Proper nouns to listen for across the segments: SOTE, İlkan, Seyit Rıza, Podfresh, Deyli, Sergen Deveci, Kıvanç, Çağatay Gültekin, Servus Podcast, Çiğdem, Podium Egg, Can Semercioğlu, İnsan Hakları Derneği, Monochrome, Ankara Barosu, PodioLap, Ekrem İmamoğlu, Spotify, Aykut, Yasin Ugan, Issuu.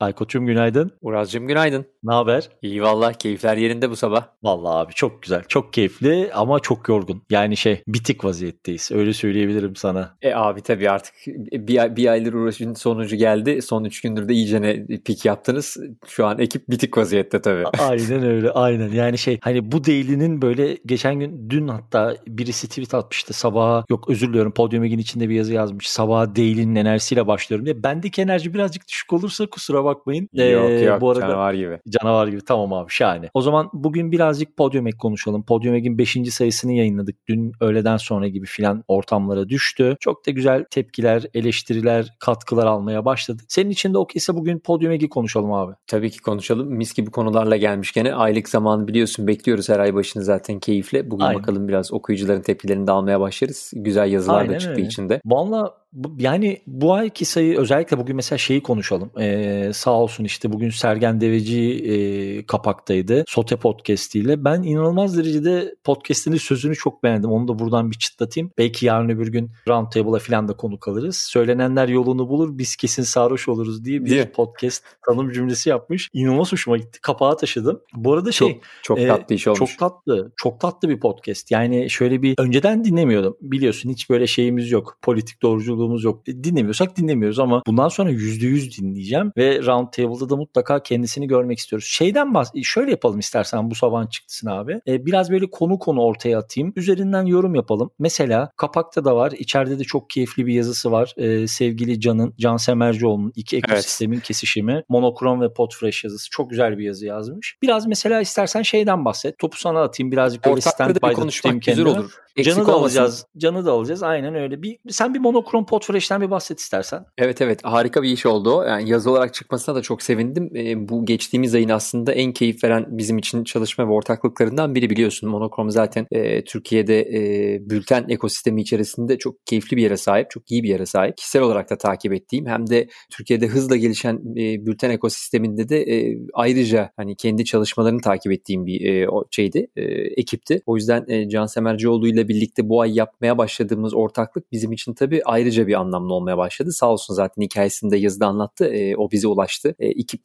Aykut'cum günaydın. Uraz'cım günaydın. Ne haber? İyi valla, keyifler yerinde bu sabah. Valla abi çok güzel, çok keyifli ama çok yorgun. Yani bitik vaziyetteyiz, öyle söyleyebilirim sana. Abi tabii artık bir aydır uğraşın sonucu geldi. Son 3 gündür de iyicene pik yaptınız. Şu an ekip bitik vaziyette tabii. Aynen öyle, aynen. Yani bu Deyli'nin böyle geçen gün, dün hatta birisi tweet atmıştı sabaha. Yok özür diliyorum, Podium Egg'in içinde bir yazı yazmış. Sabaha Deyli'nin enerjisiyle başlıyorum diye. Bendeki enerji birazcık düşük olursa kusura bakmayın. Yok bu arada, canavar gibi tamam abi, şahane. O zaman bugün birazcık Podium Egg konuşalım. Podium Egg'in 5. sayısını yayınladık. Dün öğleden sonra gibi filan ortamlara düştü. Çok da güzel tepkiler, eleştiriler, katkılar almaya başladı. Senin için de okeyse bugün Podium Egg'i konuşalım abi. Tabii ki konuşalım. Mis gibi konularla gelmiş gene. Aylık zamanı biliyorsun, bekliyoruz her ay başını zaten keyifle. Bugün aynen. Bakalım biraz okuyucuların tepkilerini de almaya başlarız. Güzel yazılar aynen da çıktı öyle. İçinde. Vallahi yani bu ayki sayı özellikle bugün mesela şeyi konuşalım. Sağ olsun bugün Sergen Deveci kapaktaydı. SOTE podcastiyle. Ben inanılmaz derecede podcastinin sözünü çok beğendim. Onu da buradan bir çıtlatayım. Belki yarın öbür gün Roundtable'a falan da konuk alırız. Söylenenler yolunu bulur, biz kesin sarhoş oluruz diye bir podcast tanım cümlesi yapmış. İnanılmaz hoşuma gitti. Kapağa taşıdım. Bu arada çok tatlı iş olmuş. Çok tatlı bir podcast. Yani şöyle bir önceden dinlemiyordum. Biliyorsun hiç böyle şeyimiz yok. Politik doğruculuğu yok. Dinlemiyorsak dinlemiyoruz ama bundan sonra %100 dinleyeceğim ve Roundtable'da da mutlaka kendisini görmek istiyoruz. Şöyle yapalım istersen bu sabahın çıktısını abi. Biraz böyle konu ortaya atayım. Üzerinden yorum yapalım. Mesela kapakta da var. İçeride de çok keyifli bir yazısı var. Sevgili Can Semercioğlu'nun iki ekosistemin kesişimi. Monochrome ve Podfresh yazısı. Çok güzel bir yazı yazmış. Biraz mesela istersen bahset. Topu sana atayım. Birazcık böyle stand-by'da tutayım kendime. Olur. Canı da alacağız. Aynen öyle. Sen bir Monochrome Podfresh'ten bir bahset istersen. Evet. Harika bir iş oldu o. Yani yazı olarak çıkmasına da çok sevindim. Bu geçtiğimiz ayın aslında en keyif veren bizim için çalışma ve ortaklıklarından biri, biliyorsun. Monochrome zaten Türkiye'de bülten ekosistemi içerisinde çok keyifli bir yere sahip. Çok iyi bir yere sahip. Kişisel olarak da takip ettiğim, hem de Türkiye'de hızla gelişen bülten ekosisteminde de ayrıca kendi çalışmalarını takip ettiğim bir ekipti. O yüzden Can Semercioğlu ile birlikte bu ay yapmaya başladığımız ortaklık bizim için tabii ayrıca bir anlamlı olmaya başladı. Sağ olsun zaten hikayesini de yazıda anlattı. O bize ulaştı. İki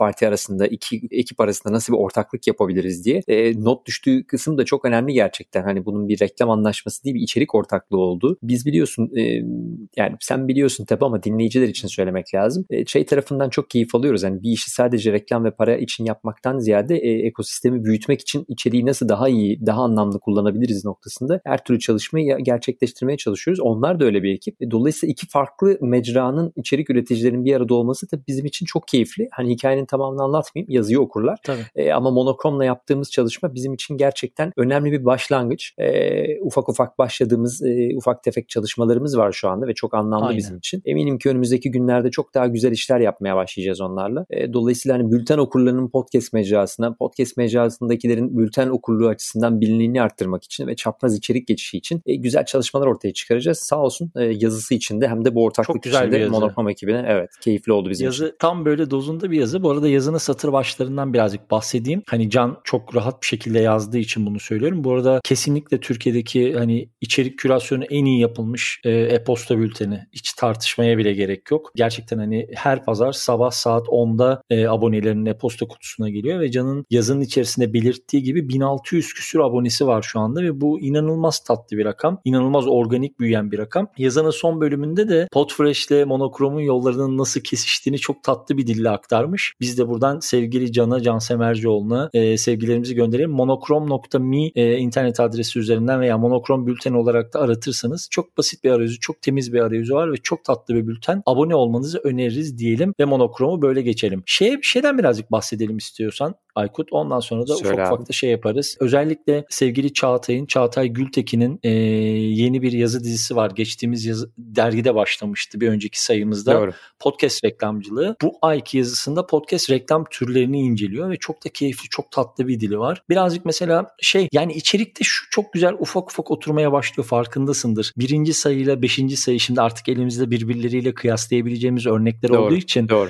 ekip arasında nasıl bir ortaklık yapabiliriz diye. Not düştüğü kısım da çok önemli gerçekten. Bunun bir reklam anlaşması değil, bir içerik ortaklığı oldu. Biz biliyorsun sen biliyorsun tabii ama dinleyiciler için söylemek lazım. Tarafından çok keyif alıyoruz. Bir işi sadece reklam ve para için yapmaktan ziyade ekosistemi büyütmek için içeriği nasıl daha iyi, daha anlamlı kullanabiliriz noktasında her türlü çalışmayı gerçekleştirmeye çalışıyoruz. Onlar da öyle bir ekip. Dolayısıyla iki farklı mecranın, içerik üreticilerinin bir arada olması da bizim için çok keyifli. Hikayenin tamamını anlatmayayım, yazıyı okurlar. Ama Monochrome'la yaptığımız çalışma bizim için gerçekten önemli bir başlangıç. Ufak başladığımız ufak tefek çalışmalarımız var şu anda ve çok anlamlı aynen. Bizim için. Eminim ki önümüzdeki günlerde çok daha güzel işler yapmaya başlayacağız onlarla. Dolayısıyla bülten okurlarının podcast mecrasına, podcast mecrasındakilerin bülten okurluğu açısından bilinirliğini arttırmak için ve çapraz içerik geçişi için güzel çalışmalar ortaya çıkaracağız. Sağ olsun yazısı içinde hem de bu ortaklık içinde Monochrome ekibine keyifli oldu bizim için. Yazı tam böyle dozunda bir yazı. Bu arada yazının satır başlarından birazcık bahsedeyim. Can çok rahat bir şekilde yazdığı için bunu söylüyorum. Bu arada kesinlikle Türkiye'deki içerik kürasyonu en iyi yapılmış e-posta bülteni. Hiç tartışmaya bile gerek yok. Gerçekten her pazar sabah saat 10'da abonelerin e-posta kutusuna geliyor ve Can'ın yazının içerisinde belirttiği gibi 1600 küsür abonesi var şu anda ve bu inanılmaz tatlı bir rakam. İnanılmaz organik büyüyen bir rakam. Yazının son bölümünde de Podfresh'le Monochrome'un yollarının nasıl kesiştiğini çok tatlı bir dille aktarmış. Biz de buradan sevgili Can Semercioğlu'na sevgilerimizi gönderelim. Monochrome.me internet adresi üzerinden veya Monochrome bülteni olarak da aratırsanız çok basit bir arayüzü, çok temiz bir arayüzü var ve çok tatlı bir bülten. Abone olmanızı öneririz diyelim ve Monochrome'u böyle geçelim. Şeyden birazcık bahsedelim istiyorsan Aykut. Ondan sonra da ufak da yaparız. Özellikle sevgili Çağatay Gültekin'in yeni bir yazı dizisi var. Geçtiğimiz dergide başlamıştı bir önceki sayımızda. Doğru. Podcast reklamcılığı. Bu ayki yazısında podcast reklam türlerini inceliyor ve çok da keyifli, çok tatlı bir dili var. Birazcık mesela içerikte şu çok güzel ufak oturmaya başlıyor, farkındasındır. 1. sayıyla 5. sayı şimdi artık elimizde birbirleriyle kıyaslayabileceğimiz örnekler doğru, olduğu için doğru.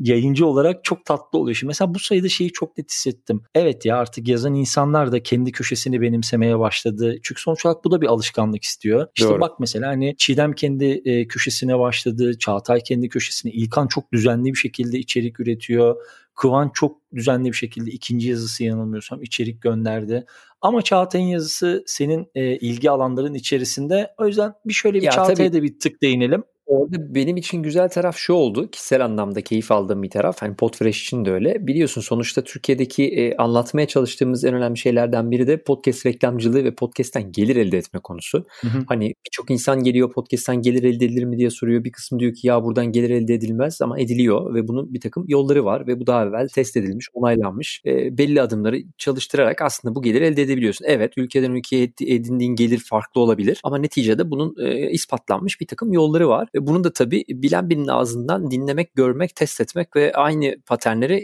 Yayıncı olarak çok tatlı oluyor. Şimdi mesela bu sayıda çok net hissettim. Evet ya, artık yazan insanlar da kendi köşesini benimsemeye başladı. Çünkü sonuç olarak bu da bir alışkanlık istiyor. İşte doğru. Bak mesela hani Çiğdem kendi köşesine başladı. Çağatay kendi köşesine. İlkan çok düzenli bir şekilde içerik üretiyor. Kıvanç çok düzenli bir şekilde ikinci yazısı yanılmıyorsam içerik gönderdi. Ama Çağatay'ın yazısı senin ilgi alanların içerisinde. O yüzden bir şöyle bir ya Çağatay'a tabii, da bir tık değinelim. Orada benim için güzel taraf şu oldu. Kişisel anlamda keyif aldığım bir taraf. Hani Podfresh için de öyle. Biliyorsun sonuçta Türkiye'deki anlatmaya çalıştığımız en önemli şeylerden biri de podcast reklamcılığı ve podcast'ten gelir elde etme konusu. Hı hı. Hani birçok insan geliyor, podcast'ten gelir elde edilir mi diye soruyor. Bir kısmı diyor ki ya buradan gelir elde edilmez ama ediliyor ve bunun bir takım yolları var ve bu daha evvel test edilmiş, onaylanmış. Belli adımları çalıştırarak aslında bu gelir elde edebiliyorsun. Evet, ülkeden ülkeye edindiğin gelir farklı olabilir ama neticede bunun ispatlanmış bir takım yolları var. Bunu da tabii bilen birinin ağzından dinlemek, görmek, test etmek ve aynı paternleri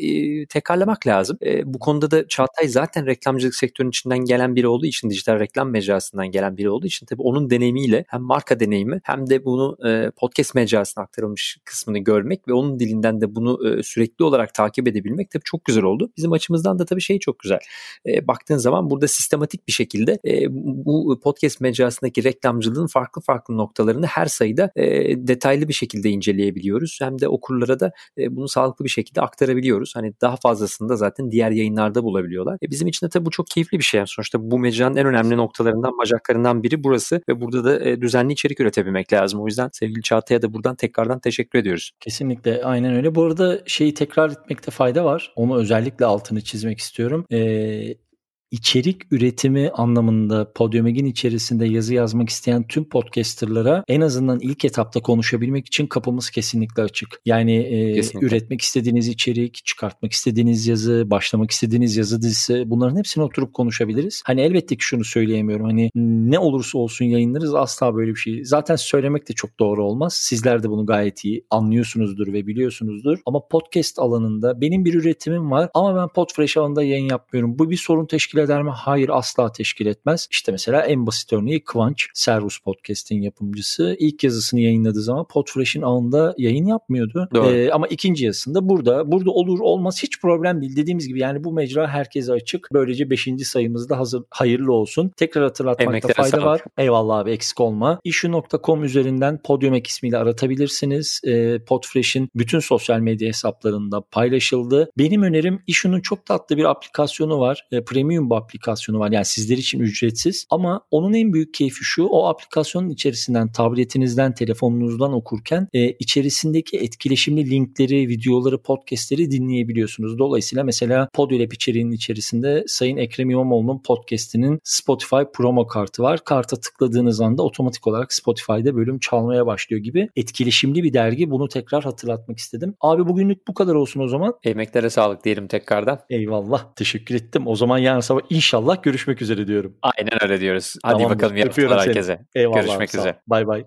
tekrarlamak lazım. Bu konuda da Çağatay zaten reklamcılık sektörünün içinden gelen biri olduğu için, dijital reklam mecrasından gelen biri olduğu için tabii onun deneyimiyle hem marka deneyimi hem de bunu podcast mecrasına aktarılmış kısmını görmek ve onun dilinden de bunu sürekli olarak takip edebilmek tabii çok güzel oldu. Bizim açımızdan da tabii şey çok güzel. Baktığın zaman burada sistematik bir şekilde bu podcast mecrasındaki reklamcılığın farklı farklı noktalarını her sayıda detaylı bir şekilde inceleyebiliyoruz. Hem de okurlara da bunu sağlıklı bir şekilde aktarabiliyoruz. Hani daha fazlasını da zaten diğer yayınlarda bulabiliyorlar. Bizim için de tabii bu çok keyifli bir şey. Sonuçta bu mecranın en önemli noktalarından, bacaklarından biri burası ve burada da düzenli içerik üretebilmek lazım. O yüzden sevgili Çağatay'a da buradan tekrardan teşekkür ediyoruz. Kesinlikle, aynen öyle. Bu arada şeyi tekrar etmekte fayda var. Onu özellikle altını çizmek istiyorum. İçerik üretimi anlamında Podium Egg'in içerisinde yazı yazmak isteyen tüm podcasterlara en azından ilk etapta konuşabilmek için kapımız kesinlikle açık. Yani kesinlikle. Üretmek istediğiniz içerik, çıkartmak istediğiniz yazı, başlamak istediğiniz yazı dizisi, bunların hepsini oturup konuşabiliriz. Hani elbette ki şunu söyleyemiyorum. Hani ne olursa olsun yayınlarız, asla böyle bir şey. Zaten söylemek de çok doğru olmaz. Sizler de bunu gayet iyi anlıyorsunuzdur ve biliyorsunuzdur. Ama podcast alanında benim bir üretimim var ama ben Podfresh alanında yayın yapmıyorum. Bu bir sorun teşkil eder mi? Hayır, asla teşkil etmez. İşte mesela en basit örneği Kıvanç, Servus Podcast'in yapımcısı. İlk yazısını yayınladığı zaman Podfresh'in ağında yayın yapmıyordu. Ama ikinci yazısında burada olur olmaz hiç problem değil. Dediğimiz gibi yani bu mecra herkese açık. Böylece 5. sayımızda hazır, hayırlı olsun. Tekrar hatırlatmakta emekler fayda var. Eyvallah abi, eksik olma. Issuu.com üzerinden Podium Egg ismiyle aratabilirsiniz. Podfresh'in bütün sosyal medya hesaplarında paylaşıldı. Benim önerim, Issuu'nun çok tatlı bir aplikasyonu var. Premium bu aplikasyonu var. Yani sizler için ücretsiz ama onun en büyük keyfi şu: o aplikasyonun içerisinden tabletinizden, telefonunuzdan okurken içerisindeki etkileşimli linkleri, videoları, podcastleri dinleyebiliyorsunuz. Dolayısıyla mesela PodioLap içeriğinin içerisinde Sayın Ekrem İmamoğlu'nun podcastinin Spotify promo kartı var. Karta tıkladığınız anda otomatik olarak Spotify'da bölüm çalmaya başlıyor gibi etkileşimli bir dergi. Bunu tekrar hatırlatmak istedim. Abi bugünlük bu kadar olsun o zaman. Emeklere sağlık diyelim tekrardan. Eyvallah. Teşekkür ettim. O zaman yani İnşallah görüşmek üzere diyorum. Aynen öyle diyoruz. Hadi tamam, bakalım, yapıyoruz herkese. Eyvallah, görüşmek üzere. Bay bay.